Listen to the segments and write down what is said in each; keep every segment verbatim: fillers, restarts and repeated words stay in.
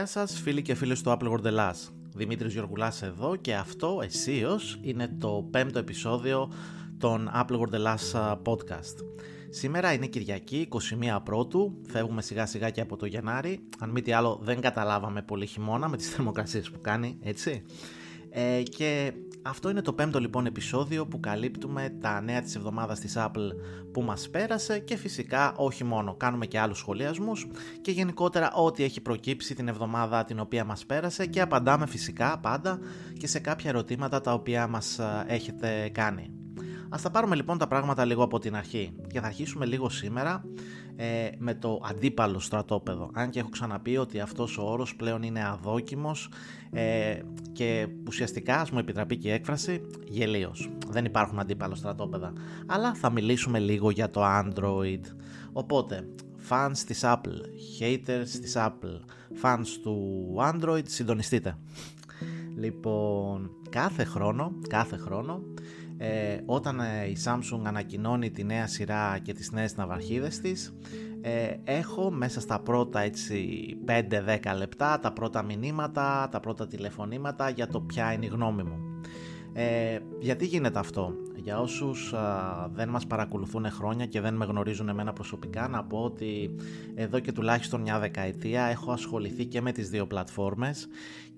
Γεια σας φίλοι και φίλες του Apple Word The Last. Δημήτριος Γιωργουλάς εδώ και αυτό εσείως είναι το πέμπτο επεισόδιο των Apple Word The Last podcast. Σήμερα είναι Κυριακή, είκοσι μία Πρώτου, φεύγουμε σιγά σιγά και από το Γενάρη. Αν μη τι άλλο δεν καταλάβαμε πολύ χειμώνα με τις θερμοκρασίες που κάνει, έτσι. Ε, και αυτό είναι το πέμπτο λοιπόν επεισόδιο που καλύπτουμε τα νέα της εβδομάδας της Apple που μας πέρασε και φυσικά όχι μόνο, κάνουμε και άλλους σχολιασμούς και γενικότερα ό,τι έχει προκύψει την εβδομάδα την οποία μας πέρασε και απαντάμε φυσικά πάντα και σε κάποια ερωτήματα τα οποία μας έχετε κάνει. Ας τα πάρουμε λοιπόν τα πράγματα λίγο από την αρχή και θα αρχίσουμε λίγο σήμερα ε, με το αντίπαλο στρατόπεδο. Αν και έχω ξαναπεί ότι αυτός ο όρος πλέον είναι αδόκιμος ε, και ουσιαστικά, ας μου επιτραπεί και η έκφραση, γελίος. Δεν υπάρχουν αντίπαλο στρατόπεδα. Αλλά θα μιλήσουμε λίγο για το Android. Οπότε, fans της Apple, haters της Apple, fans του Android, συντονιστείτε. Λοιπόν, κάθε χρόνο, κάθε χρόνο, Ε, όταν ε, η Samsung ανακοινώνει τη νέα σειρά και τις νέες ναυαρχίδες της, ε, έχω μέσα στα πρώτα έτσι, πέντε δέκα λεπτά τα πρώτα μηνύματα, τα πρώτα τηλεφωνήματα για το ποια είναι η γνώμη μου. Ε, γιατί γίνεται αυτό? Για όσους α, δεν μας παρακολουθούν χρόνια και δεν με γνωρίζουν εμένα προσωπικά, να πω ότι εδώ και τουλάχιστον μια δεκαετία έχω ασχοληθεί και με τις δύο πλατφόρμες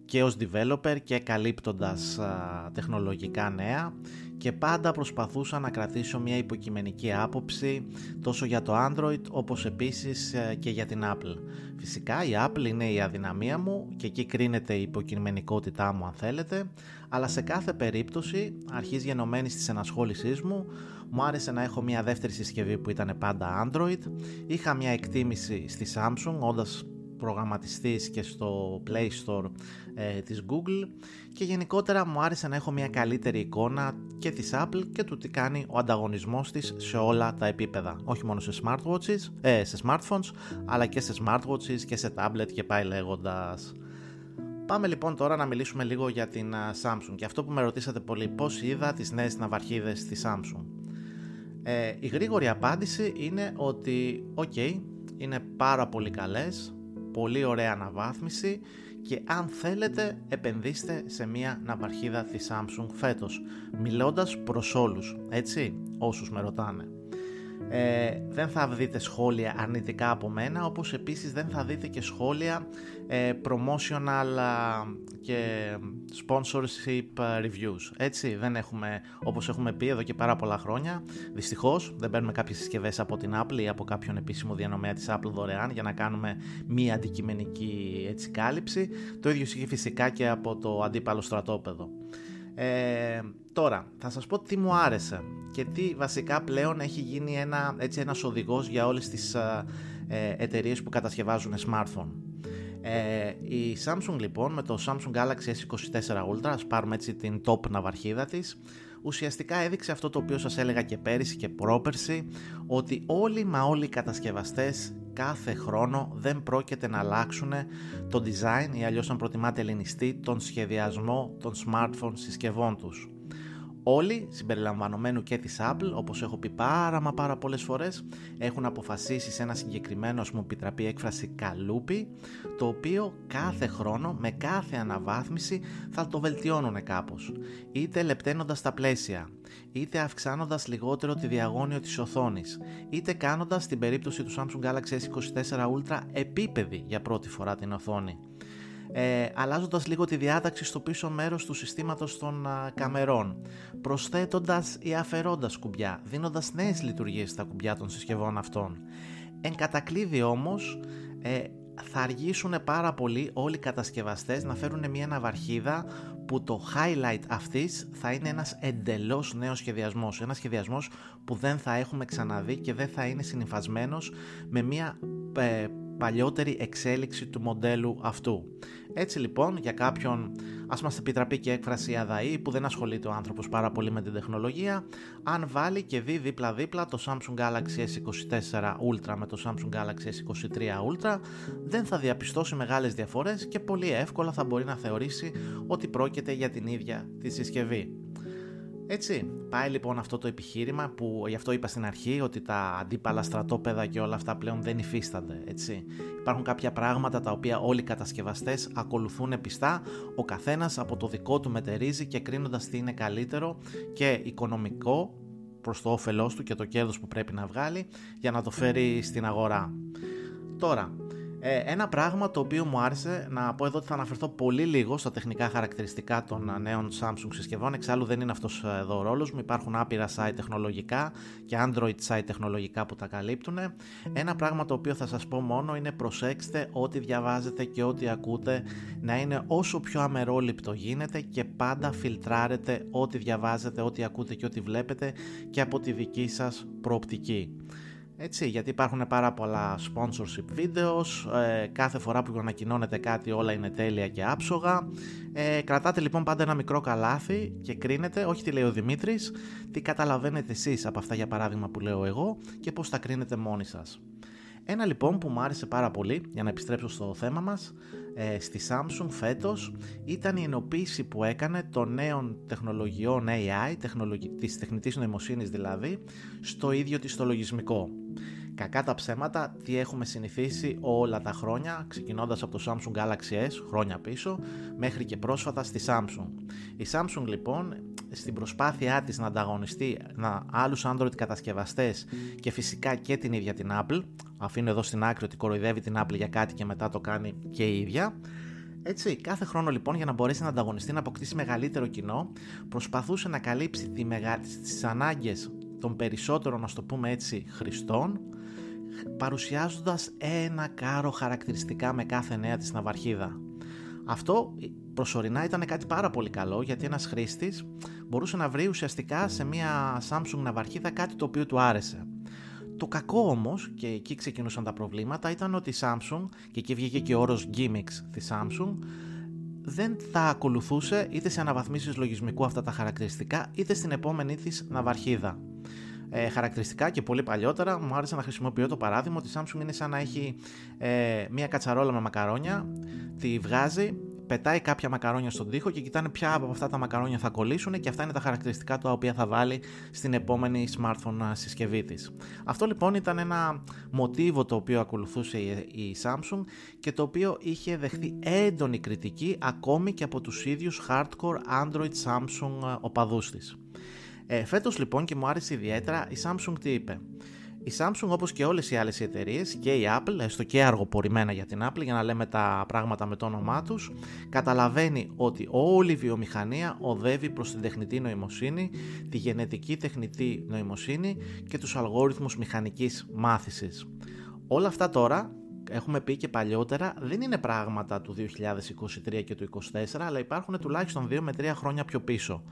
και ως developer και καλύπτοντας α, τεχνολογικά νέα και πάντα προσπαθούσα να κρατήσω μια υποκειμενική άποψη τόσο για το Android όπως επίσης α, και για την Apple. Φυσικά η Apple είναι η αδυναμία μου και εκεί κρίνεται η υποκειμενικότητά μου αν θέλετε, αλλά σε κάθε περίπτωση αρχής γενομένης της ενασχόλησής μου μου άρεσε να έχω μια δεύτερη συσκευή που ήταν πάντα Android, είχα μια εκτίμηση στη Samsung όντας προγραμματιστής και στο Play Store ε, της Google και γενικότερα μου άρεσε να έχω μια καλύτερη εικόνα και της Apple και του τι κάνει ο ανταγωνισμός της σε όλα τα επίπεδα, όχι μόνο σε smartwatches, ε, σε smartphones αλλά και σε smartwatches και σε tablet και πάει λέγοντας. Πάμε λοιπόν τώρα να μιλήσουμε λίγο για την uh, Samsung και αυτό που με ρωτήσατε πολύ, πώς είδα τις νέες ναυαρχίδες της Samsung. Ε, η γρήγορη απάντηση είναι ότι ok, είναι πάρα πολύ καλές, πολύ ωραία αναβάθμιση και αν θέλετε επενδύστε σε μια ναυαρχίδα της Samsung φέτος, μιλώντας προς όλους, έτσι, όσους με ρωτάνε. Ε, δεν θα δείτε σχόλια αρνητικά από μένα, όπως επίσης δεν θα δείτε και σχόλια ε, promotional και sponsorship reviews, έτσι, δεν έχουμε, όπως έχουμε πει εδώ και πάρα πολλά χρόνια, δυστυχώς δεν παίρνουμε κάποιες συσκευές από την Apple ή από κάποιον επίσημο διανομέα της Apple δωρεάν για να κάνουμε μία αντικειμενική έτσι, κάλυψη, το ίδιο ισχύει φυσικά και από το αντίπαλο στρατόπεδο. Ε, τώρα θα σας πω τι μου άρεσε και τι βασικά πλέον έχει γίνει ένα, έτσι, ένας οδηγός για όλες τις ε, εταιρείες που κατασκευάζουν smartphone. Ε, η Samsung λοιπόν με το Samsung Galaxy ες είκοσι τέσσερα Ultra, ας πάρουμε έτσι την top ναυαρχίδα της, ουσιαστικά έδειξε αυτό το οποίο σας έλεγα και πέρυσι και πρόπερσι, ότι όλοι μα όλοι οι κατασκευαστές κάθε χρόνο δεν πρόκειται να αλλάξουν το design ή αλλιώς αν προτιμάτε ελληνιστή τον σχεδιασμό των smartphone συσκευών τους. Όλοι, συμπεριλαμβανομένου και της Apple, όπως έχω πει πάρα μα πάρα πολλές φορές, έχουν αποφασίσει σε ένα συγκεκριμένο, ας μου επιτραπεί έκφραση, καλούπι, το οποίο κάθε χρόνο, με κάθε αναβάθμιση, θα το βελτιώνουν κάπως. Είτε λεπταίνοντας τα πλαίσια, είτε αυξάνοντας λιγότερο τη διαγώνιο της οθόνης, είτε κάνοντας, στην περίπτωση του Samsung Galaxy ες είκοσι τέσσερα Ultra, επίπεδη για πρώτη φορά την οθόνη. Ε, αλλάζοντας λίγο τη διάταξη στο πίσω μέρος του συστήματος των α, καμερών, προσθέτοντας ή αφαιρώντας κουμπιά, δίνοντας νέες λειτουργίες στα κουμπιά των συσκευών αυτών. Εν κατακλείδη όμως ε, θα αργήσουν πάρα πολύ όλοι οι κατασκευαστές να φέρουν μια ναυαρχίδα που το highlight αυτής θα είναι ένας εντελώς νέος σχεδιασμός, ένας σχεδιασμός που δεν θα έχουμε ξαναδεί και δεν θα είναι συνυφασμένος με μια ε, παλιότερη εξέλιξη του μοντέλου αυτού. Έτσι λοιπόν για κάποιον, ας μας επιτραπεί και έκφραση αδαή, που δεν ασχολείται ο άνθρωπος πάρα πολύ με την τεχνολογία, αν βάλει και δει δίπλα δίπλα το Samsung Galaxy ες είκοσι τέσσερα Ultra με το Samsung Galaxy ες είκοσι τρία Ultra, δεν θα διαπιστώσει μεγάλες διαφορές και πολύ εύκολα θα μπορεί να θεωρήσει ότι πρόκειται για την ίδια τη συσκευή. Έτσι, πάει λοιπόν αυτό το επιχείρημα που γι' αυτό είπα στην αρχή ότι τα αντίπαλα στρατόπεδα και όλα αυτά πλέον δεν υφίστανται, έτσι. Υπάρχουν κάποια πράγματα τα οποία όλοι οι κατασκευαστές ακολουθούν πιστά, ο καθένας από το δικό του μετερίζει και κρίνοντας τι είναι καλύτερο και οικονομικό προς το όφελός του και το κέρδος που πρέπει να βγάλει για να το φέρει στην αγορά. Τώρα, ένα πράγμα το οποίο μου άρεσε να πω εδώ ότι θα αναφερθώ πολύ λίγο στα τεχνικά χαρακτηριστικά των νέων Samsung συσκευών, εξάλλου δεν είναι αυτός εδώ ο ρόλος μου, υπάρχουν άπειρα site τεχνολογικά και Android site τεχνολογικά που τα καλύπτουν. Ένα πράγμα το οποίο θα σας πω μόνο είναι προσέξτε ό,τι διαβάζετε και ό,τι ακούτε να είναι όσο πιο αμερόληπτο γίνεται και πάντα φιλτράρετε ό,τι διαβάζετε, ό,τι ακούτε και ό,τι βλέπετε και από τη δική σας προοπτική. Έτσι, γιατί υπάρχουν πάρα πολλά sponsorship videos, ε, κάθε φορά που ανακοινώνεται κάτι όλα είναι τέλεια και άψογα. Ε, κρατάτε λοιπόν πάντα ένα μικρό καλάθι και κρίνετε, όχι τι λέει ο Δημήτρης, τι καταλαβαίνετε εσείς από αυτά για παράδειγμα που λέω εγώ και πώς τα κρίνετε μόνοι σας. Ένα λοιπόν που μου άρεσε πάρα πολύ, για να επιστρέψω στο θέμα μας, ε, στη Samsung φέτος ήταν η ενοποίηση που έκανε των νέων τεχνολογιών έι άι, τεχνολογι... της τεχνητής νοημοσύνης δηλαδή, στο ίδιο της το λογισμικό. Κακά τα ψέματα, τι έχουμε συνηθίσει όλα τα χρόνια, ξεκινώντας από το Samsung Galaxy S, χρόνια πίσω, μέχρι και πρόσφατα στη Samsung. Η Samsung λοιπόν, στην προσπάθειά της να ανταγωνιστεί να, άλλους Android κατασκευαστές και φυσικά και την ίδια την Apple, αφήνω εδώ στην άκρη ότι κοροϊδεύει την Apple για κάτι και μετά το κάνει και η ίδια, έτσι, κάθε χρόνο λοιπόν για να μπορέσει να ανταγωνιστεί, να αποκτήσει μεγαλύτερο κοινό, προσπαθούσε να καλύψει τη μεγα... τις ανάγκες των περισσότερων, ας το πούμε έτσι, χρηστών, παρουσιάζοντας ένα κάρο χαρακτηριστικά με κάθε νέα της ναυαρχίδα. Αυτό προσωρινά ήταν κάτι πάρα πολύ καλό, γιατί ένας χρήστης μπορούσε να βρει ουσιαστικά σε μια Samsung ναυαρχίδα κάτι το οποίο του άρεσε. Το κακό όμως, και εκεί ξεκινούσαν τα προβλήματα, ήταν ότι η Samsung, και εκεί βγήκε και ο όρος gimmicks της Samsung, δεν θα ακολουθούσε είτε σε αναβαθμίσεις λογισμικού αυτά τα χαρακτηριστικά, είτε στην επόμενη της ναυαρχίδα. Ε, χαρακτηριστικά και πολύ παλιότερα μου άρεσε να χρησιμοποιώ το παράδειγμα ότι η Samsung είναι σαν να έχει ε, μια κατσαρόλα με μακαρόνια, τη βγάζει, πετάει κάποια μακαρόνια στον τοίχο και κοιτάνε ποια από αυτά τα μακαρόνια θα κολλήσουν και αυτά είναι τα χαρακτηριστικά τα οποία θα βάλει στην επόμενη smartphone συσκευή της. Αυτό λοιπόν ήταν ένα μοτίβο το οποίο ακολουθούσε η Samsung και το οποίο είχε δεχθεί έντονη κριτική ακόμη και από τους ίδιους hardcore Android Samsung οπαδούς της. Ε, φέτος λοιπόν, και μου άρεσε ιδιαίτερα, η Samsung τι είπε. Η Samsung, όπως και όλες οι άλλες εταιρείες και η Apple, έστω και αργοπορημένα για την Apple για να λέμε τα πράγματα με το όνομά τους, καταλαβαίνει ότι όλη η βιομηχανία οδεύει προς την τεχνητή νοημοσύνη, τη γενετική τεχνητή νοημοσύνη και τους αλγόριθμους μηχανικής μάθησης. Όλα αυτά τώρα, έχουμε πει και παλιότερα, δεν είναι πράγματα του δύο χιλιάδες είκοσι τρία και του είκοσι τέσσερα, αλλά υπάρχουν τουλάχιστον δύο με τρία χρόνια πιο πίσω.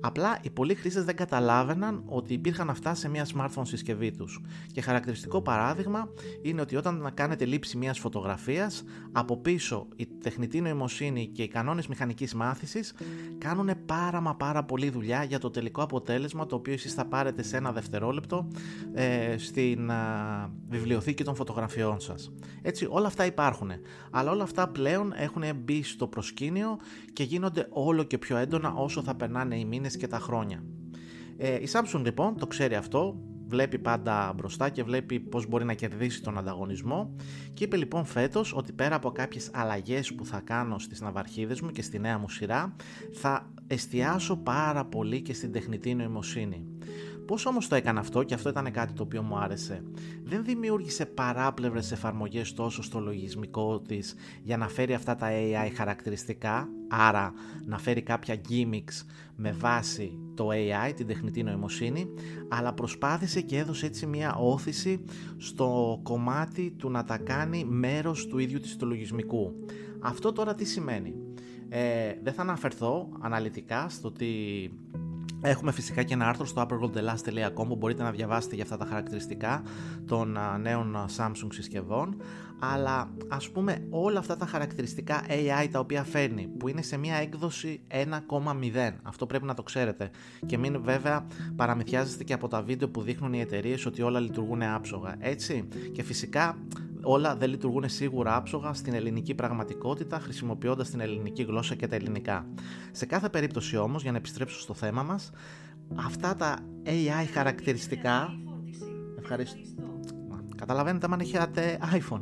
Απλά οι πολλοί χρήστες δεν καταλάβαιναν ότι υπήρχαν αυτά σε μια smartphone συσκευή τους. Και χαρακτηριστικό παράδειγμα είναι ότι όταν κάνετε λήψη μιας φωτογραφίας, από πίσω η τεχνητή νοημοσύνη και οι κανόνες μηχανικής μάθησης κάνουν πάρα μα πάρα πολλή δουλειά για το τελικό αποτέλεσμα το οποίο εσείς θα πάρετε σε ένα δευτερόλεπτο ε, στην ε, βιβλιοθήκη των φωτογραφιών σας. Έτσι, όλα αυτά υπάρχουν. Αλλά όλα αυτά πλέον έχουν μπει στο προσκήνιο και γίνονται όλο και πιο έντονα όσο θα περνάνε οι μήνες και τα χρόνια. Ε, η Samsung λοιπόν το ξέρει αυτό, βλέπει πάντα μπροστά και βλέπει πώς μπορεί να κερδίσει τον ανταγωνισμό και είπε λοιπόν φέτος ότι πέρα από κάποιες αλλαγές που θα κάνω στις ναυαρχίδες μου και στη νέα μου σειρά θα εστιάσω πάρα πολύ και στην τεχνητή νοημοσύνη. Πώς όμως το έκανε αυτό, και αυτό ήταν κάτι το οποίο μου άρεσε. Δεν δημιούργησε παράπλευρες εφαρμογές τόσο στο λογισμικό της για να φέρει αυτά τα έι άι χαρακτηριστικά, άρα να φέρει κάποια gimmicks με βάση το έι άι, την τεχνητή νοημοσύνη, αλλά προσπάθησε και έδωσε έτσι μια όθηση στο κομμάτι του να τα κάνει μέρος του ίδιου της του λογισμικού. Αυτό τώρα τι σημαίνει. Ε, δεν θα αναφερθώ αναλυτικά στο τι... Έχουμε φυσικά και ένα άρθρο στο appleworldhellas τελεία com που μπορείτε να διαβάσετε για αυτά τα χαρακτηριστικά των νέων Samsung συσκευών, αλλά ας πούμε όλα αυτά τα χαρακτηριστικά έι άι τα οποία φέρνει που είναι σε μια έκδοση ένα κόμμα μηδέν, αυτό πρέπει να το ξέρετε και μην βέβαια παραμυθιάζεστε και από τα βίντεο που δείχνουν οι εταιρείες ότι όλα λειτουργούν άψογα, έτσι, και φυσικά όλα δεν λειτουργούν σίγουρα άψογα στην ελληνική πραγματικότητα, χρησιμοποιώντας την ελληνική γλώσσα και τα ελληνικά. Σε κάθε περίπτωση όμως, για να επιστρέψω στο θέμα μας, αυτά τα έι άι χαρακτηριστικά. Ευχαριστώ. Καταλαβαίνετε αν έχετε iPhone.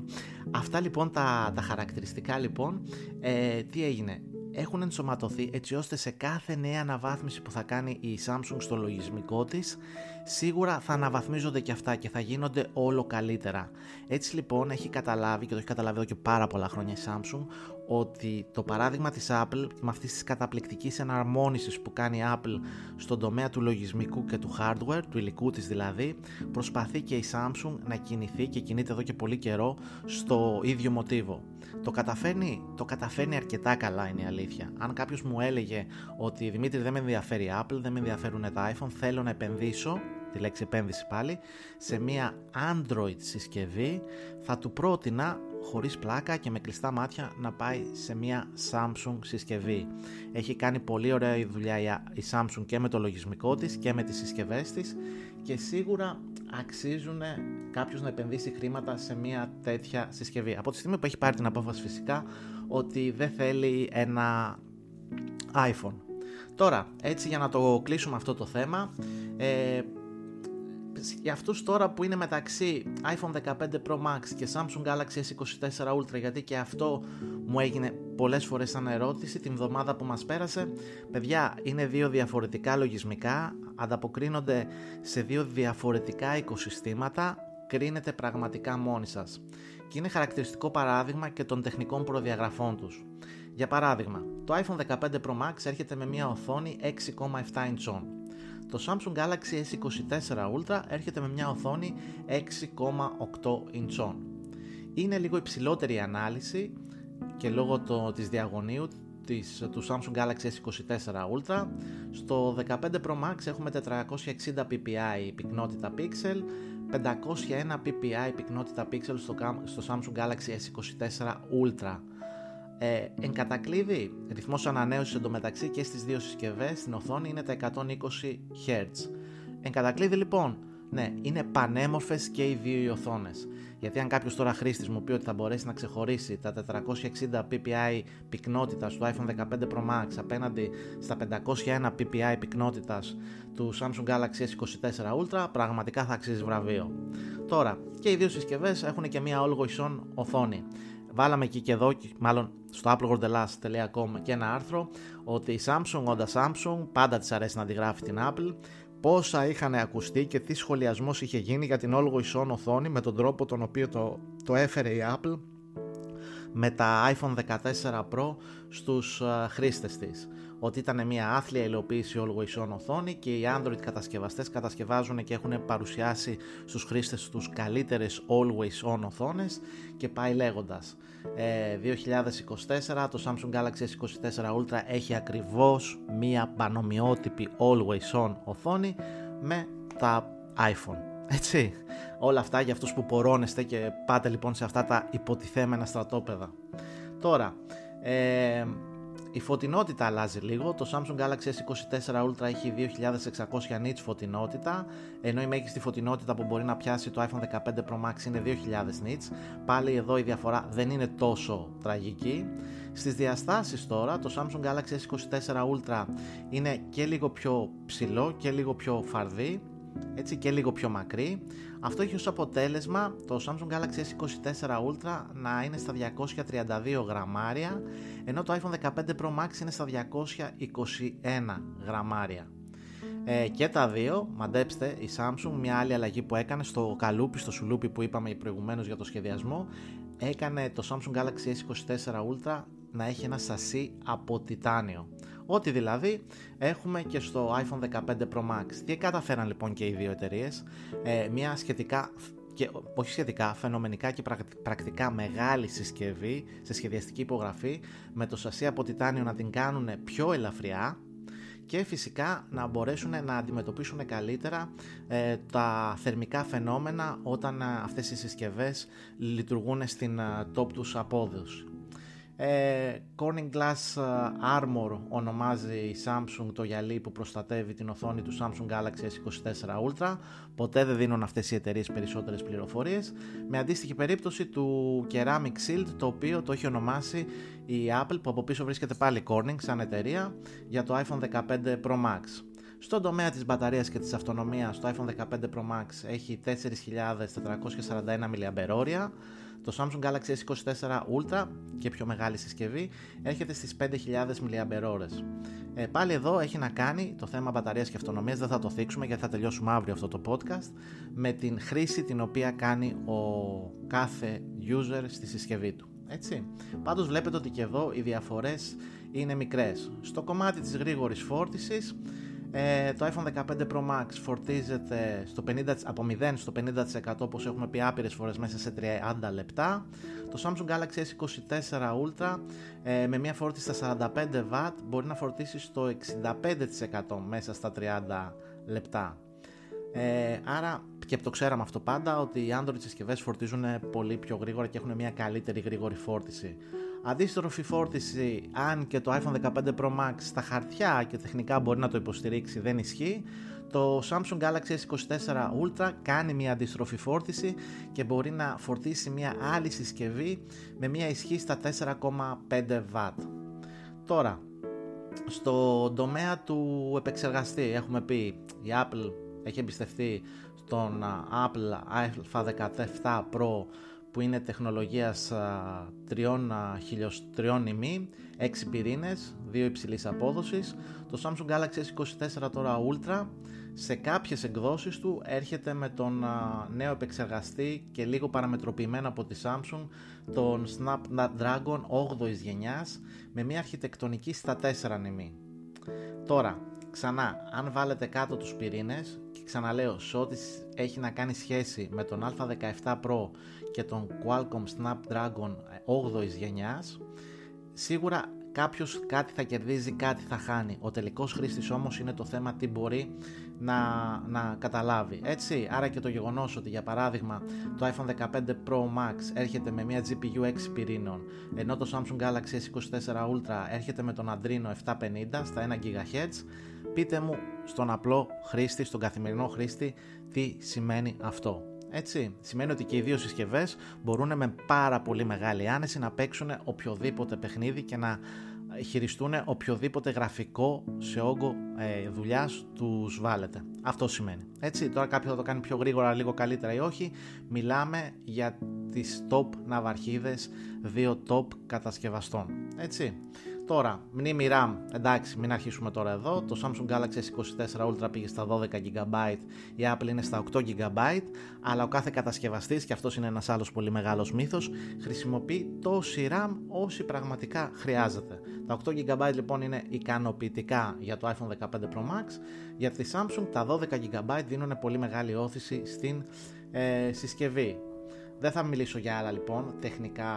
Αυτά λοιπόν τα, τα χαρακτηριστικά λοιπόν, ε, τι έγινε, έχουν ενσωματωθεί έτσι ώστε σε κάθε νέα αναβάθμιση που θα κάνει η Samsung στο λογισμικό της, σίγουρα θα αναβαθμίζονται και αυτά και θα γίνονται όλο καλύτερα. Έτσι λοιπόν έχει καταλάβει, και το έχει καταλάβει εδώ και πάρα πολλά χρόνια η Samsung, ότι το παράδειγμα της Apple, με αυτής της καταπληκτικής εναρμόνισης που κάνει η Apple στον τομέα του λογισμικού και του hardware, του υλικού της δηλαδή, προσπαθεί και η Samsung να κινηθεί και κινείται εδώ και πολύ καιρό στο ίδιο μοτίβο. Το καταφέρνει, το καταφέρνει αρκετά καλά, είναι η αλήθεια. Αν κάποιος μου έλεγε ότι Δημήτρη, δεν με ενδιαφέρει η Apple, δεν με ενδιαφέρουν τα iPhone, θέλω να επενδύσω, τη λέξη επένδυση πάλι, σε μια Android συσκευή, θα του πρότεινα χωρίς πλάκα και με κλειστά μάτια να πάει σε μια Samsung συσκευή. Έχει κάνει πολύ ωραία δουλειά η Samsung και με το λογισμικό της και με τις συσκευές της και σίγουρα αξίζουν κάποιος να επενδύσει χρήματα σε μια τέτοια συσκευή. Από τη στιγμή που έχει πάρει την απόφαση φυσικά ότι δεν θέλει ένα iPhone. Τώρα, έτσι για να το κλείσουμε αυτό το θέμα, ε, για αυτούς τώρα που είναι μεταξύ iPhone δεκαπέντε Pro Max και Samsung Galaxy ες είκοσι τέσσερα Ultra, γιατί και αυτό μου έγινε πολλές φορές σαν ερώτηση την εβδομάδα που μας πέρασε, παιδιά, είναι δύο διαφορετικά λογισμικά, ανταποκρίνονται σε δύο διαφορετικά οικοσυστήματα, κρίνετε πραγματικά μόνοι σας και είναι χαρακτηριστικό παράδειγμα και των τεχνικών προδιαγραφών τους. Για παράδειγμα, το iPhone δεκαπέντε Pro Max έρχεται με μια οθόνη έξι κόμμα επτά ιντσών. Το Samsung Galaxy ες είκοσι τέσσερα Ultra έρχεται με μια οθόνη έξι κόμμα οκτώ ιντσών. Είναι λίγο υψηλότερη η ανάλυση και λόγω το, της διαγωνίου της, του Samsung Galaxy ες είκοσι τέσσερα Ultra. Στο δεκαπέντε Pro Max έχουμε τετρακόσια εξήντα πι πι άι πυκνότητα pixel, πεντακόσια ένα πι πι άι πυκνότητα pixel στο, στο Samsung Galaxy ες είκοσι τέσσερα Ultra. Ε, εν κατακλείδη, ρυθμός ανανέωσης εντωμεταξύ και στις δύο συσκευές στην οθόνη είναι τα εκατόν είκοσι χερτζ. Εν κατακλείδη λοιπόν, ναι, είναι πανέμορφες και οι δύο οι οθόνες. Γιατί αν κάποιος τώρα χρήστης μου πει ότι θα μπορέσει να ξεχωρίσει τα τετρακόσια εξήντα πι πι άι πυκνότητας του iPhone δεκαπέντε Pro Max απέναντι στα πεντακόσια ένα πι πι άι πυκνότητας του Samsung Galaxy ες είκοσι τέσσερα Ultra, πραγματικά θα αξίζει βραβείο. Τώρα, και οι δύο συσκευές έχουν και μία Always On οθόνη. Βάλαμε εκεί και εδώ, μάλλον στο appleworldhellas τελεία com και ένα άρθρο ότι η Samsung, όντα Samsung, πάντα της αρέσει να αντιγράφει την Apple. Πόσα είχαν ακουστεί και τι σχολιασμός είχε γίνει για την Always On οθόνη με τον τρόπο τον οποίο το, το έφερε η Apple με τα iPhone δεκατέσσερα Pro στους uh, χρήστες της. Ότι ήταν μια άθλια υλοποίηση Always On οθόνη και οι Android κατασκευαστές κατασκευάζουν και έχουν παρουσιάσει στους χρήστες τους καλύτερες Always On οθόνες και πάει λέγοντας. Ε, δύο χιλιάδες είκοσι τέσσερα το Samsung Galaxy ες είκοσι τέσσερα Ultra έχει ακριβώς μια πανομοιότυπη Always On οθόνη με τα iPhone. Έτσι, όλα αυτά για αυτούς που πορώνεστε και πάτε λοιπόν σε αυτά τα υποτιθέμενα στρατόπεδα. Τώρα, ε, η φωτεινότητα αλλάζει λίγο. Το Samsung Galaxy ες είκοσι τέσσερα Ultra έχει δύο χιλιάδες εξακόσια νιτς φωτεινότητα, ενώ η μέγιστη φωτεινότητα που μπορεί να πιάσει το iPhone δεκαπέντε Pro Max είναι δύο χιλιάδες νιτς. Πάλι εδώ η διαφορά δεν είναι τόσο τραγική. Στις διαστάσεις τώρα, το Samsung Galaxy ες είκοσι τέσσερα Ultra είναι και λίγο πιο ψηλό και λίγο πιο φαρδί, έτσι, και λίγο πιο μακρύ. Αυτό έχει ως αποτέλεσμα το Samsung Galaxy ες είκοσι τέσσερα Ultra να είναι στα διακόσια τριάντα δύο γραμμάρια, ενώ το iPhone δεκαπέντε Pro Max είναι στα διακόσια είκοσι ένα γραμμάρια. Ε, και τα δύο, μαντέψτε, η Samsung, μια άλλη αλλαγή που έκανε στο καλούπι, στο σουλούπι που είπαμε προηγουμένως για το σχεδιασμό, έκανε το Samsung Galaxy ες είκοσι τέσσερα Ultra να έχει ένα σασί από τιτάνιο. Ό,τι δηλαδή έχουμε και στο iPhone δεκαπέντε Pro Max. Τι καταφέραν λοιπόν και οι δύο εταιρείες, ε, μια σχετικά, και, όχι σχετικά, φαινομενικά και πρακτικά μεγάλη συσκευή σε σχεδιαστική υπογραφή, με το σασί από τιτάνιο να την κάνουν πιο ελαφριά και φυσικά να μπορέσουν να αντιμετωπίσουν καλύτερα ε, τα θερμικά φαινόμενα όταν ε, αυτές οι συσκευές λειτουργούν στην ε, top τους απόδοση. Ε, Corning Glass Armor ονομάζει η Samsung το γυαλί που προστατεύει την οθόνη του Samsung Galaxy ες είκοσι τέσσερα Ultra. Ποτέ δεν δίνουν αυτές οι εταιρείες περισσότερες πληροφορίες. Με αντίστοιχη περίπτωση του Ceramic Shield, το οποίο το έχει ονομάσει η Apple, που από πίσω βρίσκεται πάλι Corning σαν εταιρεία, για το iPhone δεκαπέντε Pro Max. Στον τομέα της μπαταρίας και της αυτονομίας, το iPhone δεκαπέντε Pro Max έχει τέσσερις χιλιάδες τετρακόσια σαράντα ένα μιλιαμπερόρια. Το Samsung Galaxy ες είκοσι τέσσερα Ultra και πιο μεγάλη συσκευή έρχεται στις πέντε χιλιάδες μιλιαμπερόρες. Ε, πάλι εδώ έχει να κάνει το θέμα μπαταρίας και αυτονομίας, δεν θα το θίξουμε γιατί θα τελειώσουμε αύριο αυτό το podcast, με την χρήση την οποία κάνει ο κάθε user στη συσκευή του. Έτσι. Πάντως βλέπετε ότι και εδώ οι διαφορές είναι μικρές. Στο κομμάτι της γρήγορης φόρτισης, Ε, το iPhone δεκαπέντε Pro Max φορτίζεται στο πενήντα, από μηδέν στο πενήντα τοις εκατό, όπως έχουμε πει άπειρες φορές, μέσα σε τριάντα λεπτά. Το Samsung Galaxy ες είκοσι τέσσερα Ultra ε, με μια φόρτιση στα σαράντα πέντε βατ μπορεί να φορτίσει στο εξήντα πέντε τοις εκατό μέσα στα τριάντα λεπτά. Ε, άρα, και το ξέραμε αυτό πάντα, ότι οι Android συσκευές φορτίζουν πολύ πιο γρήγορα και έχουν μια καλύτερη γρήγορη φόρτιση. Αντίστροφη φόρτιση, αν και το iPhone δεκαπέντε Pro Max στα χαρτιά και τεχνικά μπορεί να το υποστηρίξει, δεν ισχύει. Το Samsung Galaxy ες είκοσι τέσσερα Ultra κάνει μια αντίστροφη φόρτιση και μπορεί να φορτίσει μια άλλη συσκευή με μια ισχύ στα τέσσερα κόμμα πέντε βατ. Τώρα, στον τομέα του επεξεργαστή, έχουμε πει η Apple έχει εμπιστευτεί τον Apple έι δεκαεπτά Pro, που είναι τεχνολογίας τριών χιλιοστριών ημί, έξι πυρήνες, δύο υψηλής απόδοσης. Το Samsung Galaxy ες είκοσι τέσσερα τώρα Ultra σε κάποιες εκδόσεις του έρχεται με τον νέο επεξεργαστή και λίγο παραμετροποιημένο από τη Samsung, τον Snapdragon όγδοης γενιάς, με μια αρχιτεκτονική στα τέσσερα νεμί. Τώρα, ξανά, αν βάλετε κάτω τους πυρήνες, και ξαναλέω, σε ό,τι έχει να κάνει σχέση με τον έι δεκαεπτά Pro και τον Qualcomm Snapdragon όγδοης γενιάς, σίγουρα κάποιος κάτι θα κερδίζει, κάτι θα χάνει. Ο τελικός χρήστης όμως είναι το θέμα τι μπορεί να, να καταλάβει. Έτσι, άρα και το γεγονός ότι, για παράδειγμα, το iPhone δεκαπέντε Pro Max έρχεται με μια τζι πι γιου έξι πυρήνων, ενώ το Samsung Galaxy ες είκοσι τέσσερα Ultra έρχεται με τον Adreno επτακόσια πενήντα στα ένα γιγαχέρτζ, πείτε μου στον απλό χρήστη, στον καθημερινό χρήστη, τι σημαίνει αυτό. Έτσι, σημαίνει ότι και οι δύο συσκευές μπορούν με πάρα πολύ μεγάλη άνεση να παίξουν οποιοδήποτε παιχνίδι και να χειριστούν οποιοδήποτε γραφικό σε όγκο ε, δουλειάς τους βάλετε. Αυτό σημαίνει. Έτσι, τώρα κάποιο θα το κάνει πιο γρήγορα, λίγο καλύτερα ή όχι. Μιλάμε για τις top ναυαρχίδες, δύο top κατασκευαστών. Έτσι. Τώρα, μνήμη RAM, εντάξει, μην αρχίσουμε τώρα εδώ. Το Samsung Galaxy ες είκοσι τέσσερα Ultra πήγε στα δώδεκα γιγαμπάιτ, η Apple είναι στα οκτώ γιγαμπάιτ, αλλά ο κάθε κατασκευαστής, και αυτός είναι ένας άλλος πολύ μεγάλος μύθος, χρησιμοποιεί τόση RAM όση πραγματικά χρειάζεται. Τα οκτώ γιγαμπάιτ λοιπόν είναι ικανοποιητικά για το iPhone δεκαπέντε Pro Max. Για τη Samsung τα δώδεκα γιγαμπάιτ δίνουν πολύ μεγάλη όθηση στην ε, συσκευή. Δεν θα μιλήσω για άλλα λοιπόν τεχνικά,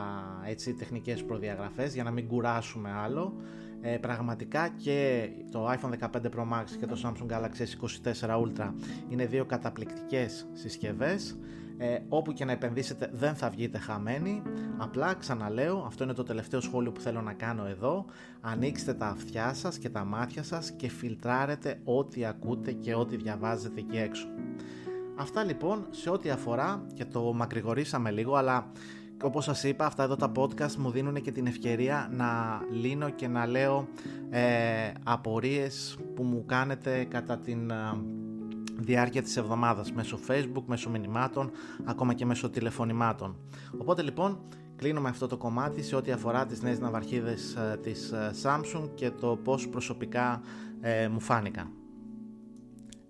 έτσι, τεχνικές προδιαγραφές, για να μην κουράσουμε άλλο. Ε, πραγματικά και το iPhone δεκαπέντε Pro Max και το Samsung Galaxy ες είκοσι τέσσερα Ultra είναι δύο καταπληκτικές συσκευές. Ε, όπου και να επενδύσετε δεν θα βγείτε χαμένοι. Απλά ξαναλέω, αυτό είναι το τελευταίο σχόλιο που θέλω να κάνω εδώ. Ανοίξτε τα αυτιά σας και τα μάτια σας και φιλτράρετε ό,τι ακούτε και ό,τι διαβάζετε εκεί έξω. Αυτά λοιπόν σε ό,τι αφορά, και το μακρηγορήσαμε λίγο, αλλά όπως σας είπα, αυτά εδώ τα podcast μου δίνουν και την ευκαιρία να λύνω και να λέω ε, απορίες που μου κάνετε κατά την ε, διάρκεια της εβδομάδας, μέσω Facebook, μέσω μηνυμάτων, ακόμα και μέσω τηλεφωνημάτων. Οπότε λοιπόν κλείνουμε αυτό το κομμάτι σε ό,τι αφορά τις νέες ναυαρχίδες ε, της ε, Samsung και το πώς προσωπικά ε, μου φάνηκαν.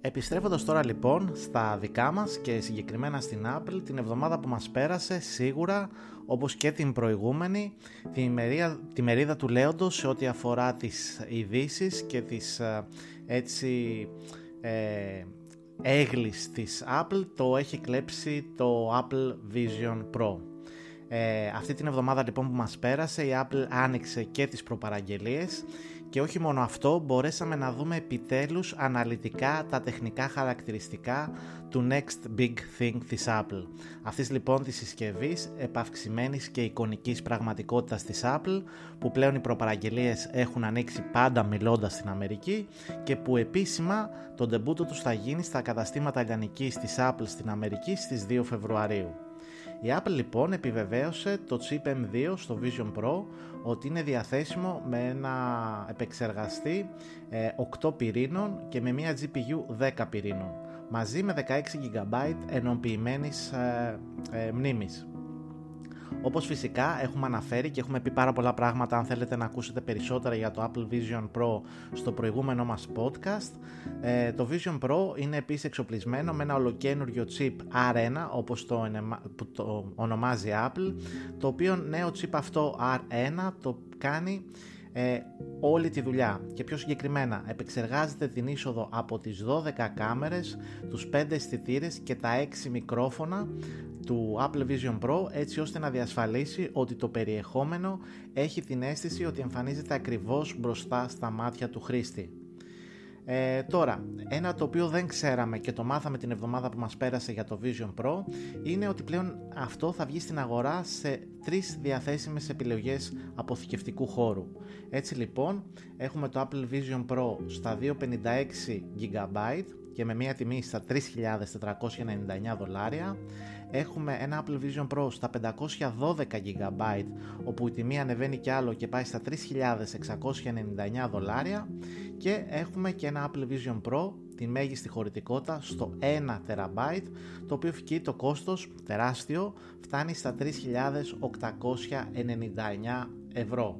Επιστρέφοντας τώρα λοιπόν στα δικά μας και συγκεκριμένα στην Apple, την εβδομάδα που μας πέρασε σίγουρα, όπως και την προηγούμενη, τη μερίδα, τη μερίδα του λέοντος σε ό,τι αφορά τις ειδήσεις και τις έτσι ε, έγκλης της Apple, το έχει κλέψει το Apple Vision Pro. Ε, αυτή την εβδομάδα λοιπόν που μας πέρασε, η Apple άνοιξε και τις προπαραγγελίες. Και όχι μόνο αυτό, μπορέσαμε να δούμε επιτέλους αναλυτικά τα τεχνικά χαρακτηριστικά του Next Big Thing της Apple. Αυτής λοιπόν της συσκευής επαυξημένης και εικονικής πραγματικότητας της Apple, που πλέον οι προπαραγγελίες έχουν ανοίξει πάντα μιλώντας στην Αμερική και που επίσημα το ντεμπούτο τους θα γίνει στα καταστήματα λιανικής της Apple στην Αμερική στις δύο Φεβρουαρίου. Η Apple λοιπόν επιβεβαίωσε το chip εμ δύο στο Vision Pro, ότι είναι διαθέσιμο με ένα επεξεργαστή οκτώ πυρήνων και με μια τζι πι γιου δέκα πυρήνων, μαζί με δεκαέξι τζι μπι ενοποιημένης μνήμης. Όπως φυσικά έχουμε αναφέρει και έχουμε πει πάρα πολλά πράγματα, αν θέλετε να ακούσετε περισσότερα για το Apple Vision Pro στο προηγούμενο μας podcast. Ε, το Vision Pro είναι επίσης εξοπλισμένο με ένα ολοκένουργιο chip αρ ουάν, όπως το, ενεμα... που το ονομάζει Apple, το οποίο νέο chip αυτό αρ ουάν το κάνει ε, όλη τη δουλειά, και πιο συγκεκριμένα επεξεργάζεται την είσοδο από τις δώδεκα κάμερες, τους πέντε αισθητήρες και τα έξι μικρόφωνα του Apple Vision Pro, έτσι ώστε να διασφαλίσει ότι το περιεχόμενο έχει την αίσθηση ότι εμφανίζεται ακριβώς μπροστά στα μάτια του χρήστη. Ε, τώρα, ένα το οποίο δεν ξέραμε και το μάθαμε την εβδομάδα που μας πέρασε για το Vision Pro είναι ότι πλέον αυτό θα βγει στην αγορά σε τρεις διαθέσιμες επιλογές αποθηκευτικού χώρου. Έτσι λοιπόν, έχουμε το Apple Vision Pro στα διακόσια πενήντα έξι τζι μπι και με μια τιμή στα τρεις χιλιάδες τετρακόσια ενενήντα εννέα δολάρια. Έχουμε ένα Apple Vision Pro στα πεντακόσια δώδεκα τζι μπι, όπου η τιμή ανεβαίνει και άλλο και πάει στα τρεις χιλιάδες εξακόσια ενενήντα εννέα δολάρια, και έχουμε και ένα Apple Vision Pro, τη μέγιστη χωρητικότητα, στο ένα τεραμπάιτ, το οποίο φυκεί το κόστος τεράστιο, φτάνει στα τρεις χιλιάδες οκτακόσια ενενήντα εννέα ευρώ.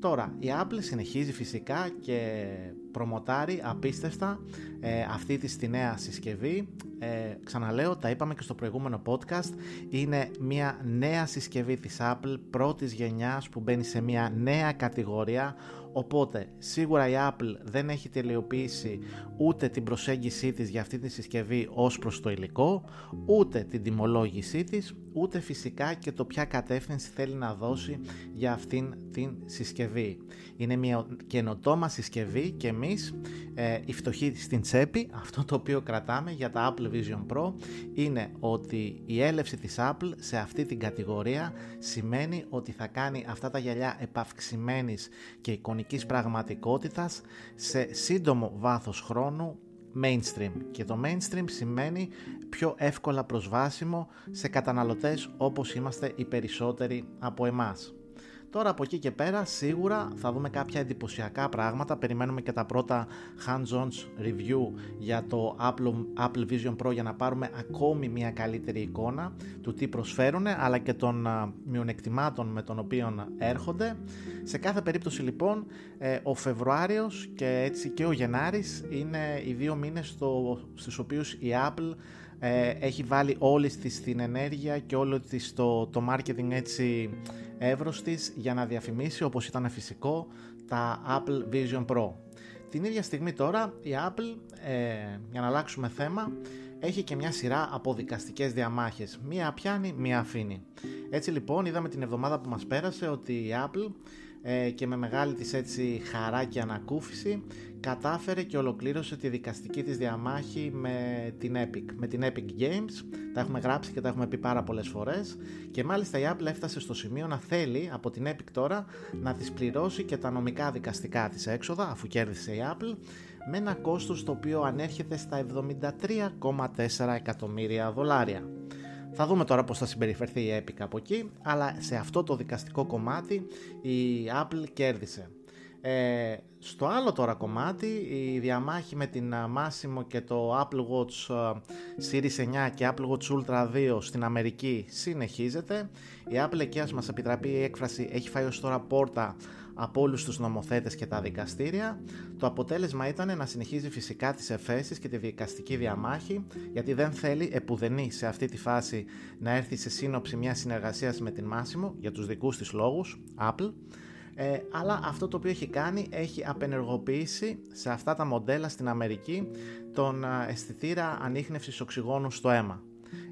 Τώρα, η Apple συνεχίζει φυσικά και προμοτάρει απίστευτα ε, αυτή τη στη νέα συσκευή. Ε, ξαναλέω, τα είπαμε και στο προηγούμενο podcast, είναι μια νέα συσκευή της Apple πρώτης γενιάς που μπαίνει σε μια νέα κατηγορία, οπότε σίγουρα η Apple δεν έχει τελειοποιήσει ούτε την προσέγγιση της για αυτή τη συσκευή ως προς το υλικό, ούτε την τιμολόγησή της, ούτε φυσικά και το ποια κατεύθυνση θέλει να δώσει για αυτήν την συσκευή. Είναι μια καινοτόμα συσκευή και εμείς ε, οι φτωχοί στην τσέπη, αυτό το οποίο κρατάμε για τα Apple Vision Pro είναι ότι η έλευση της Apple σε αυτή την κατηγορία σημαίνει ότι θα κάνει αυτά τα γυαλιά επαυξημένης και εικονικής πραγματικότητας σε σύντομο βάθος χρόνου mainstream, και το mainstream σημαίνει πιο εύκολα προσβάσιμο σε καταναλωτές όπως είμαστε οι περισσότεροι από εμάς. Τώρα από εκεί και πέρα σίγουρα θα δούμε κάποια εντυπωσιακά πράγματα, περιμένουμε και τα πρώτα hands-on review για το Apple, Apple Vision Pro για να πάρουμε ακόμη μια καλύτερη εικόνα του τι προσφέρουν, αλλά και των μειονεκτημάτων με τον οποίο έρχονται. Σε κάθε περίπτωση λοιπόν ο Φεβρουάριος και έτσι και ο Γενάρης είναι οι δύο μήνες στο, στους οποίους η Apple έχει βάλει όλη της την ενέργεια και όλο της το, το marketing έτσι εύρος της για να διαφημίσει, όπως ήταν φυσικό, τα Apple Vision Pro. Την ίδια στιγμή τώρα η Apple, ε, για να αλλάξουμε θέμα, έχει και μια σειρά από δικαστικές διαμάχες. Μία πιάνει, μία αφήνει. Έτσι λοιπόν είδαμε την εβδομάδα που μας πέρασε ότι η Apple ε, και με μεγάλη της έτσι χαρά και ανακούφιση κατάφερε και ολοκλήρωσε τη δικαστική της διαμάχη με την Epic, με την Epic Games. Τα έχουμε γράψει και τα έχουμε πει πάρα πολλές φορές, και μάλιστα η Apple έφτασε στο σημείο να θέλει από την Epic τώρα να της πληρώσει και τα νομικά δικαστικά της έξοδα, αφού κέρδισε η Apple, με ένα κόστος το οποίο ανέρχεται στα εβδομήντα τρία κόμμα τέσσερα εκατομμύρια δολάρια. Θα δούμε τώρα πώς θα συμπεριφερθεί η Epic από εκεί, αλλά σε αυτό το δικαστικό κομμάτι η Apple κέρδισε. Ε, στο άλλο τώρα κομμάτι, η διαμάχη με την Masimo και το Apple Watch Series εννιά και Apple Watch Ultra δύο στην Αμερική συνεχίζεται. Η Apple, εκεί ας μας επιτραπεί η έκφραση, έχει φάει ως τώρα πόρτα από όλους τους νομοθέτες και τα δικαστήρια. Το αποτέλεσμα ήταν να συνεχίζει φυσικά τις εφέσεις και τη δικαστική διαμάχη, γιατί δεν θέλει επουδενή σε αυτή τη φάση να έρθει σε σύνοψη μια συνεργασίας με την Masimo για τους δικούς της λόγους Apple. Ε, αλλά αυτό το οποίο έχει κάνει, έχει απενεργοποιήσει σε αυτά τα μοντέλα στην Αμερική τον αισθητήρα ανίχνευσης οξυγόνου στο αίμα.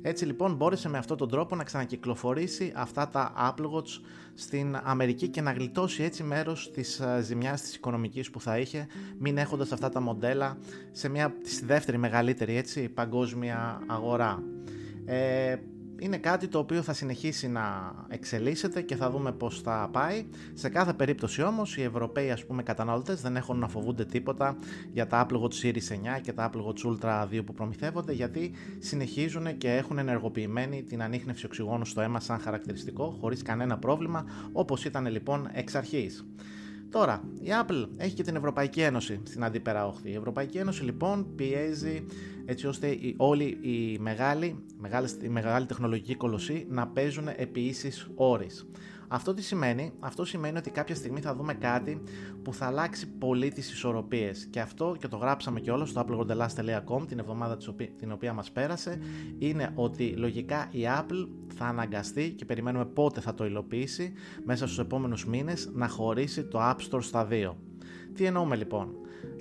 Έτσι λοιπόν μπόρεσε με αυτόν τον τρόπο να ξανακυκλοφορήσει αυτά τα Apple Watch στην Αμερική και να γλιτώσει έτσι μέρος της ζημιάς της οικονομικής που θα είχε, μην έχοντας αυτά τα μοντέλα σε μια, στη δεύτερη μεγαλύτερη έτσι, παγκόσμια αγορά. Ε, είναι κάτι το οποίο θα συνεχίσει να εξελίσσεται και θα δούμε πώς θα πάει. Σε κάθε περίπτωση όμως οι Ευρωπαίοι, ας πούμε, καταναλωτές δεν έχουν να φοβούνται τίποτα για τα Apple Watch Series εννιά και τα Apple Watch Ultra δύο που προμηθεύονται, γιατί συνεχίζουν και έχουν ενεργοποιημένη την ανίχνευση οξυγόνου στο αίμα σαν χαρακτηριστικό χωρίς κανένα πρόβλημα, όπως ήταν λοιπόν εξ αρχής. Τώρα, η Apple έχει και την Ευρωπαϊκή Ένωση στην αντίπερα όχθη. Η Ευρωπαϊκή Ένωση λοιπόν πιέζει έτσι ώστε οι, όλοι οι μεγάλοι, μεγάλες, οι μεγάλοι τεχνολογικοί κολοσσοί να παίζουν επί ίσης όρης. Αυτό τι σημαίνει? Αυτό σημαίνει ότι κάποια στιγμή θα δούμε κάτι που θα αλλάξει πολύ τις ισορροπίες. Και αυτό, και το γράψαμε και όλο στο appleworldhellas τελεία com την εβδομάδα την οποία μας πέρασε, είναι ότι λογικά η Apple θα αναγκαστεί, και περιμένουμε πότε θα το υλοποιήσει, μέσα στους επόμενους μήνες να χωρίσει το App Store στα δύο. Τι εννοούμε λοιπόν?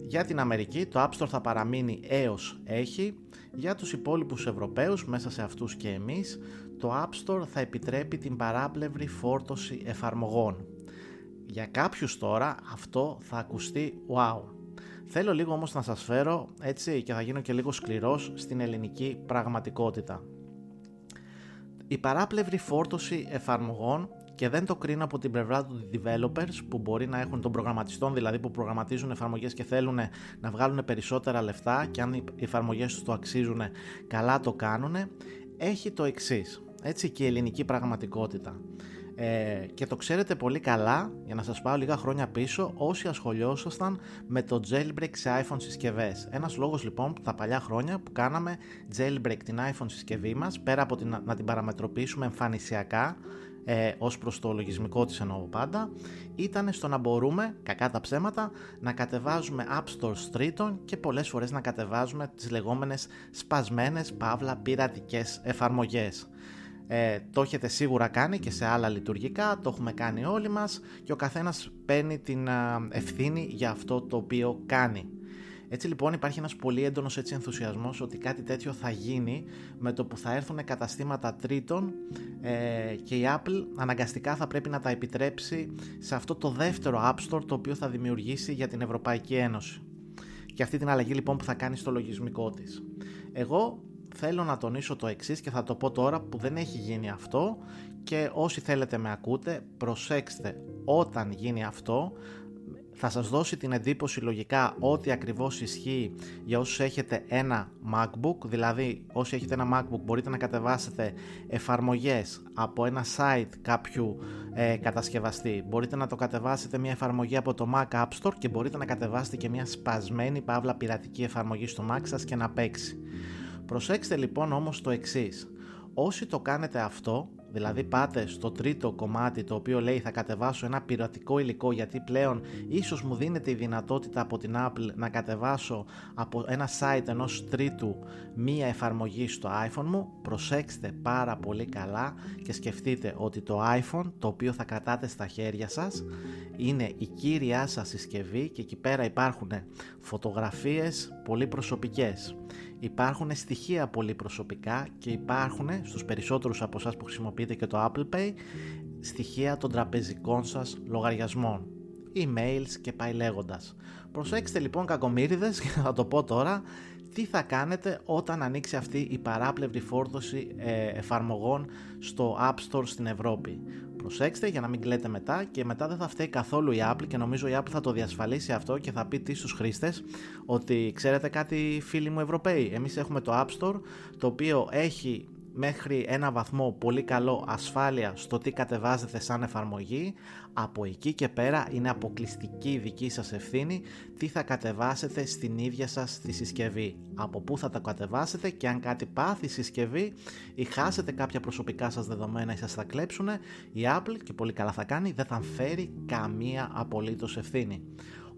Για την Αμερική το App Store θα παραμείνει έως έχει, για τους υπόλοιπους Ευρωπαίους, μέσα σε αυτούς και εμείς, το App Store θα επιτρέπει την παράπλευρη φόρτωση εφαρμογών. Για κάποιους τώρα αυτό θα ακουστεί wow. Θέλω λίγο όμως να σας φέρω, έτσι, και θα γίνω και λίγο σκληρός, στην ελληνική πραγματικότητα. Η παράπλευρη φόρτωση εφαρμογών, και δεν το κρίνω από την πλευρά των developers που μπορεί να έχουν, των προγραμματιστών δηλαδή που προγραμματίζουν εφαρμογές και θέλουν να βγάλουν περισσότερα λεφτά, και αν οι εφαρμογές τους το αξίζουν, καλά το κάνουν, έχει το εξής, έτσι, και η ελληνική πραγματικότητα. Ε, και το ξέρετε πολύ καλά, για να σας πάω λίγα χρόνια πίσω, όσοι ασχολιόσασταν με το jailbreak σε iPhone συσκευές. Ένας λόγος λοιπόν τα παλιά χρόνια που κάναμε jailbreak την iPhone συσκευή μας, πέρα από την, να την παραμετροποιήσουμε εμφανισιακά, Ε, ως προς το λογισμικό της εννοώ πάντα, ήταν στο να μπορούμε, κακά τα ψέματα, να κατεβάζουμε App Store τρίτων και πολλές φορές να κατεβάζουμε τις λεγόμενες σπασμένες, παύλα, πειρατικές εφαρμογές. Ε, το έχετε σίγουρα κάνει και σε άλλα λειτουργικά, το έχουμε κάνει όλοι μας, και ο καθένας παίρνει την ευθύνη για αυτό το οποίο κάνει. Έτσι λοιπόν υπάρχει ένας πολύ έντονος, έτσι, ενθουσιασμός ότι κάτι τέτοιο θα γίνει με το που θα έρθουν καταστήματα τρίτων, ε, και η Apple αναγκαστικά θα πρέπει να τα επιτρέψει σε αυτό το δεύτερο App Store το οποίο θα δημιουργήσει για την Ευρωπαϊκή Ένωση. Και αυτή την αλλαγή λοιπόν που θα κάνει στο λογισμικό της. Εγώ θέλω να τονίσω το εξής, και θα το πω τώρα που δεν έχει γίνει αυτό, και όσοι θέλετε με ακούτε, προσέξτε, όταν γίνει αυτό θα σας δώσει την εντύπωση λογικά ότι ακριβώς ισχύει για όσους έχετε ένα MacBook, δηλαδή όσοι έχετε ένα MacBook μπορείτε να κατεβάσετε εφαρμογές από ένα site κάποιου ε, κατασκευαστή, μπορείτε να το κατεβάσετε μια εφαρμογή από το Mac App Store και μπορείτε να κατεβάσετε και μια σπασμένη, παύλα, πειρατική εφαρμογή στο Mac σας και να παίξει. Προσέξτε λοιπόν όμως το εξής, όσοι το κάνετε αυτό, δηλαδή πάτε στο τρίτο κομμάτι το οποίο λέει θα κατεβάσω ένα πειρατικό υλικό, γιατί πλέον ίσως μου δίνεται η δυνατότητα από την Apple να κατεβάσω από ένα site ενός τρίτου μία εφαρμογή στο iPhone μου, προσέξτε πάρα πολύ καλά και σκεφτείτε ότι το iPhone το οποίο θα κρατάτε στα χέρια σας είναι η κύρια σας συσκευή, και εκεί πέρα υπάρχουν φωτογραφίες πολύ προσωπικές, υπάρχουν στοιχεία πολύ προσωπικά, και υπάρχουν στους περισσότερους από εσάς που χρησιμοποιείτε και το Apple Pay στοιχεία των τραπεζικών σας λογαριασμών, emails και πάει λέγοντας. Προσέξτε λοιπόν, κακομοίριδες, και θα το πω τώρα, τι θα κάνετε όταν ανοίξει αυτή η παράπλευρη φόρτωση ε, εφαρμογών στο App Store στην Ευρώπη. Προσέξτε για να μην κλαίτε μετά, και μετά δεν θα φταίει καθόλου η Apple, και νομίζω η Apple θα το διασφαλίσει αυτό και θα πει τι στους χρήστες, ότι ξέρετε κάτι φίλοι μου Ευρωπαίοι, εμείς έχουμε το App Store το οποίο έχει μέχρι ένα βαθμό πολύ καλό ασφάλεια στο τι κατεβάζετε σαν εφαρμογή, από εκεί και πέρα είναι αποκλειστική δική σας ευθύνη τι θα κατεβάσετε στην ίδια σας τη συσκευή, από πού θα τα κατεβάσετε, και αν κάτι πάθει η συσκευή ή χάσετε κάποια προσωπικά σας δεδομένα ή σας τα κλέψουν, η Apple, και πολύ καλά θα κάνει, δεν θα φέρει καμία απολύτως ευθύνη.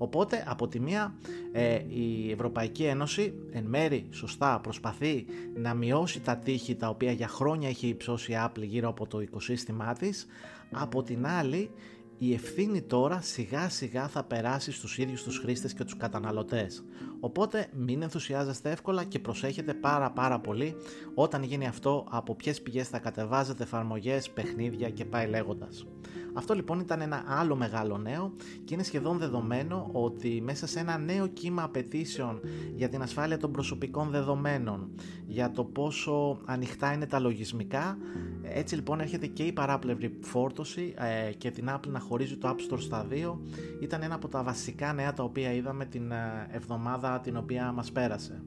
Οπότε από τη μία ε, η Ευρωπαϊκή Ένωση εν μέρη σωστά προσπαθεί να μειώσει τα τείχη τα οποία για χρόνια έχει υψώσει η Apple γύρω από το οικοσύστημά της, από την άλλη η ευθύνη τώρα σιγά σιγά θα περάσει στους ίδιους τους χρήστες και τους καταναλωτές. Οπότε μην ενθουσιάζεστε εύκολα και προσέχετε πάρα πάρα πολύ όταν γίνει αυτό, από ποιες πηγές θα κατεβάζετε εφαρμογές, παιχνίδια και πάει λέγοντας. Αυτό λοιπόν ήταν ένα άλλο μεγάλο νέο και είναι σχεδόν δεδομένο ότι μέσα σε ένα νέο κύμα απαιτήσεων για την ασφάλεια των προσωπικών δεδομένων, για το πόσο ανοιχτά είναι τα λογισμικά, έτσι λοιπόν έρχεται και η παράπλευρη φόρτωση ε, και την Apple να χωρίζει το App Store στα δύο. Ήταν ένα από τα βασικά νέα τα οποία είδαμε την εβδομάδα την οποία μας πέρασε.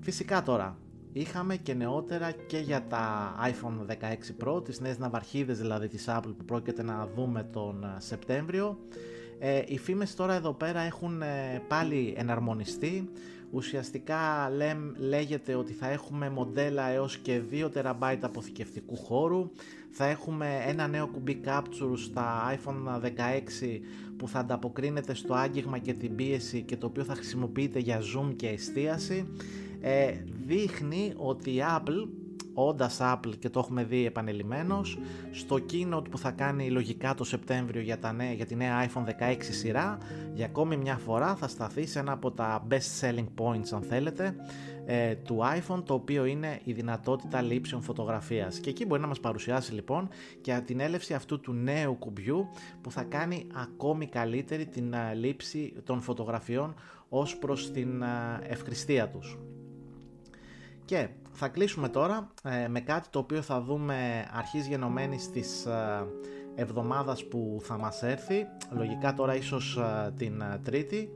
Φυσικά τώρα είχαμε και νεότερα και για τα iPhone δεκαέξι Pro, τις νέες ναυαρχίδες δηλαδή της Apple που πρόκειται να δούμε τον Σεπτέμβριο. Ε, οι φήμες τώρα εδώ πέρα έχουν ε, πάλι εναρμονιστεί. Ουσιαστικά λέ, λέγεται ότι θα έχουμε μοντέλα έως και δύο τεραμπάιτ αποθηκευτικού χώρου. Θα έχουμε ένα νέο κουμπί Capture στα iPhone δεκαέξι που θα ανταποκρίνεται στο άγγιγμα και την πίεση και το οποίο θα χρησιμοποιείται για zoom και εστίαση. Ε, δείχνει ότι η Apple, όντας Apple και το έχουμε δει επανελειμμένως, στο keynote που θα κάνει λογικά το Σεπτέμβριο για, τα νέα, για τη νέα iPhone δεκαέξι σειρά, για ακόμη μια φορά θα σταθεί σε ένα από τα best selling points αν θέλετε ε, του iPhone, το οποίο είναι η δυνατότητα λήψεων φωτογραφίας, και εκεί μπορεί να μας παρουσιάσει λοιπόν και την έλευση αυτού του νέου κουμπιού που θα κάνει ακόμη καλύτερη την α, λήψη των φωτογραφιών ως προς την α, ευχρηστία τους. Και θα κλείσουμε τώρα ε, με κάτι το οποίο θα δούμε αρχής γενομένης της ε, εβδομάδας που θα μας έρθει, λογικά τώρα ίσως ε, την ε, Τρίτη.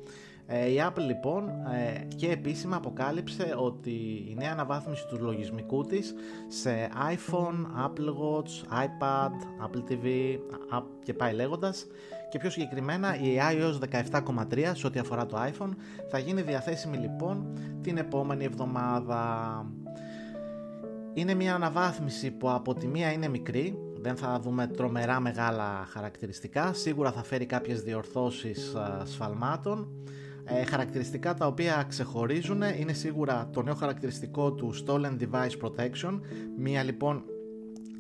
Ε, η Apple λοιπόν ε, και επίσημα αποκάλυψε ότι η νέα αναβάθμιση του λογισμικού της σε iPhone, Apple Watch, iPad, Apple τι βι και πάει λέγοντας, και πιο συγκεκριμένα η iOS δεκαεπτά κόμμα τρία σε ό,τι αφορά το iPhone θα γίνει διαθέσιμη λοιπόν την επόμενη εβδομάδα. Είναι μια αναβάθμιση που από τη μία είναι μικρή, δεν θα δούμε τρομερά μεγάλα χαρακτηριστικά, σίγουρα θα φέρει κάποιες διορθώσεις α, σφαλμάτων. Ε, χαρακτηριστικά τα οποία ξεχωρίζουν είναι σίγουρα το νέο χαρακτηριστικό του Stolen Device Protection, μια λοιπόν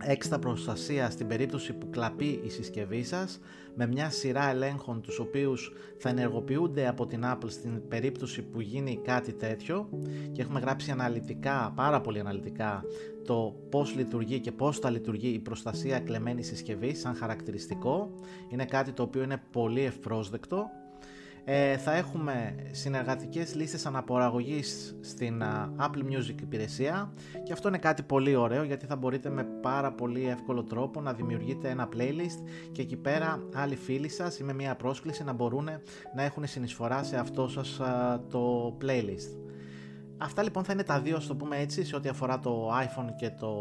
έξτρα προστασία στην περίπτωση που κλαπεί η συσκευή σας, με μια σειρά ελέγχων τους οποίους θα ενεργοποιούνται από την Apple στην περίπτωση που γίνει κάτι τέτοιο, και έχουμε γράψει αναλυτικά, πάρα πολύ αναλυτικά, το πώς λειτουργεί και πώς θα λειτουργεί η προστασία κλεμμένης συσκευής σαν χαρακτηριστικό. Είναι κάτι το οποίο είναι πολύ ευπρόσδεκτο. Ε, θα έχουμε συνεργατικές λίστες αναπαραγωγής στην uh, Apple Music υπηρεσία, και αυτό είναι κάτι πολύ ωραίο γιατί θα μπορείτε με πάρα πολύ εύκολο τρόπο να δημιουργείτε ένα playlist και εκεί πέρα άλλοι φίλοι σας ή με μια πρόσκληση να μπορούν να έχουν συνεισφορά σε αυτό σας uh, το playlist. Αυτά λοιπόν θα είναι τα δύο, στο πούμε έτσι, σε ό,τι αφορά το iPhone και το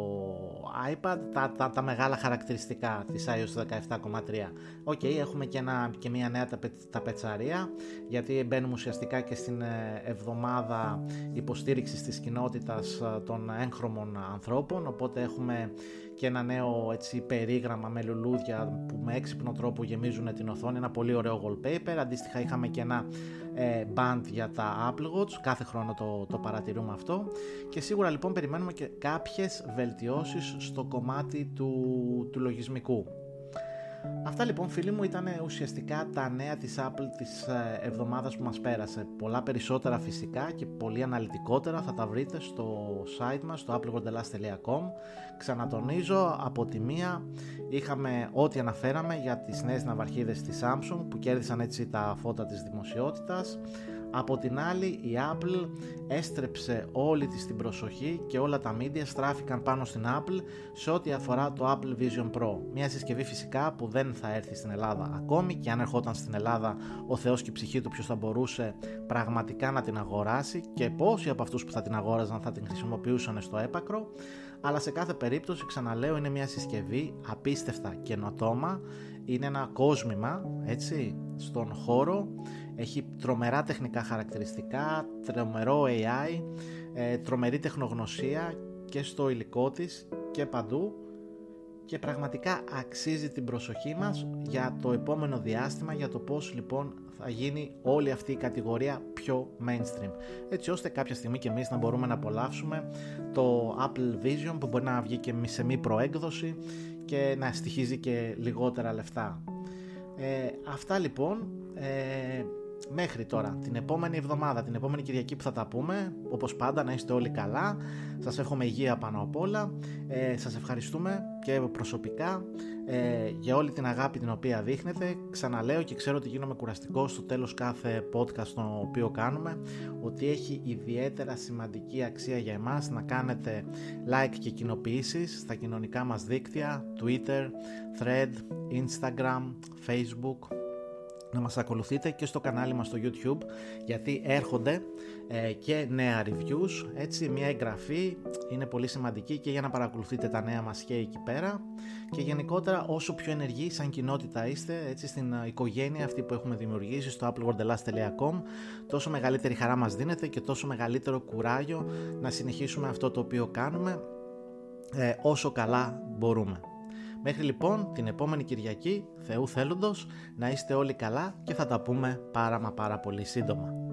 iPad, τα, τα, τα μεγάλα χαρακτηριστικά της iOS δεκαεπτά κόμμα τρία. Οκ, okay, έχουμε και, ένα, και μια νέα ταπε, ταπετσαρία, γιατί μπαίνουμε ουσιαστικά και στην εβδομάδα υποστήριξης της κοινότητας των έγχρωμων ανθρώπων, οπότε έχουμε και ένα νέο έτσι, περίγραμμα με λουλούδια που με έξυπνο τρόπο γεμίζουν την οθόνη, ένα πολύ ωραίο wallpaper. Αντίστοιχα είχαμε και ένα ε, band για τα Apple Watch, κάθε χρόνο το, το παρατηρούμε αυτό, και σίγουρα λοιπόν περιμένουμε και κάποιες βελτιώσεις στο κομμάτι του, του λογισμικού. Αυτά λοιπόν φίλοι μου ήταν ουσιαστικά τα νέα της Apple της εβδομάδας που μας πέρασε. Πολλά περισσότερα φυσικά και πολύ αναλυτικότερα θα τα βρείτε στο site μας, στο appleworldhellas τελεία com. Ξανατονίζω, από τη μία είχαμε ό,τι αναφέραμε για τις νέες ναυαρχίδες της Samsung που κέρδισαν έτσι τα φώτα της δημοσιότητας. Από την άλλη η Apple έστρεψε όλη της την προσοχή και όλα τα media στράφηκαν πάνω στην Apple σε ό,τι αφορά το Apple Vision Pro. Μια συσκευή φυσικά που δεν θα έρθει στην Ελλάδα ακόμη, και αν ερχόταν στην Ελλάδα ο Θεός και η ψυχή του ποιος θα μπορούσε πραγματικά να την αγοράσει και πόσοι από αυτούς που θα την αγόραζαν θα την χρησιμοποιούσαν στο έπακρο. Αλλά σε κάθε περίπτωση, ξαναλέω, είναι μια συσκευή απίστευτα καινοτόμα, είναι ένα κόσμημα έτσι, στον χώρο, έχει τρομερά τεχνικά χαρακτηριστικά, τρομερό έι άι, τρομερή τεχνογνωσία και στο υλικό της και παντού, και πραγματικά αξίζει την προσοχή μας για το επόμενο διάστημα, για το πώς λοιπόν θα γίνει όλη αυτή η κατηγορία πιο mainstream, έτσι ώστε κάποια στιγμή και εμείς να μπορούμε να απολαύσουμε το Apple Vision που μπορεί να βγει και σε μη προέκδοση και να στοιχίζει και λιγότερα λεφτά. Ε, αυτά λοιπόν. Ε, μέχρι τώρα, την επόμενη εβδομάδα, την επόμενη Κυριακή που θα τα πούμε, όπως πάντα, να είστε όλοι καλά. Σας εύχομαι υγεία πάνω απ' όλα. Ε, σας ευχαριστούμε και προσωπικά ε, για όλη την αγάπη την οποία δείχνετε. Ξαναλέω και ξέρω ότι γίνομαι κουραστικός στο τέλος κάθε podcast το οποίο κάνουμε, ότι έχει ιδιαίτερα σημαντική αξία για εμάς να κάνετε like και κοινοποιήσεις στα κοινωνικά μας δίκτυα, Twitter, Thread, Instagram, Facebook, να μας ακολουθείτε και στο κανάλι μας στο YouTube, γιατί έρχονται ε, και νέα reviews, έτσι μια εγγραφή είναι πολύ σημαντική και για να παρακολουθείτε τα νέα μας και εκεί πέρα και γενικότερα όσο πιο ενεργοί σαν κοινότητα είστε, έτσι στην οικογένεια αυτή που έχουμε δημιουργήσει στο appleworldhellas τελεία com, τόσο μεγαλύτερη χαρά μας δίνεται και τόσο μεγαλύτερο κουράγιο να συνεχίσουμε αυτό το οποίο κάνουμε ε, όσο καλά μπορούμε. Μέχρι λοιπόν την επόμενη Κυριακή, Θεού θέλοντος, να είστε όλοι καλά και θα τα πούμε πάρα μα πάρα πολύ σύντομα.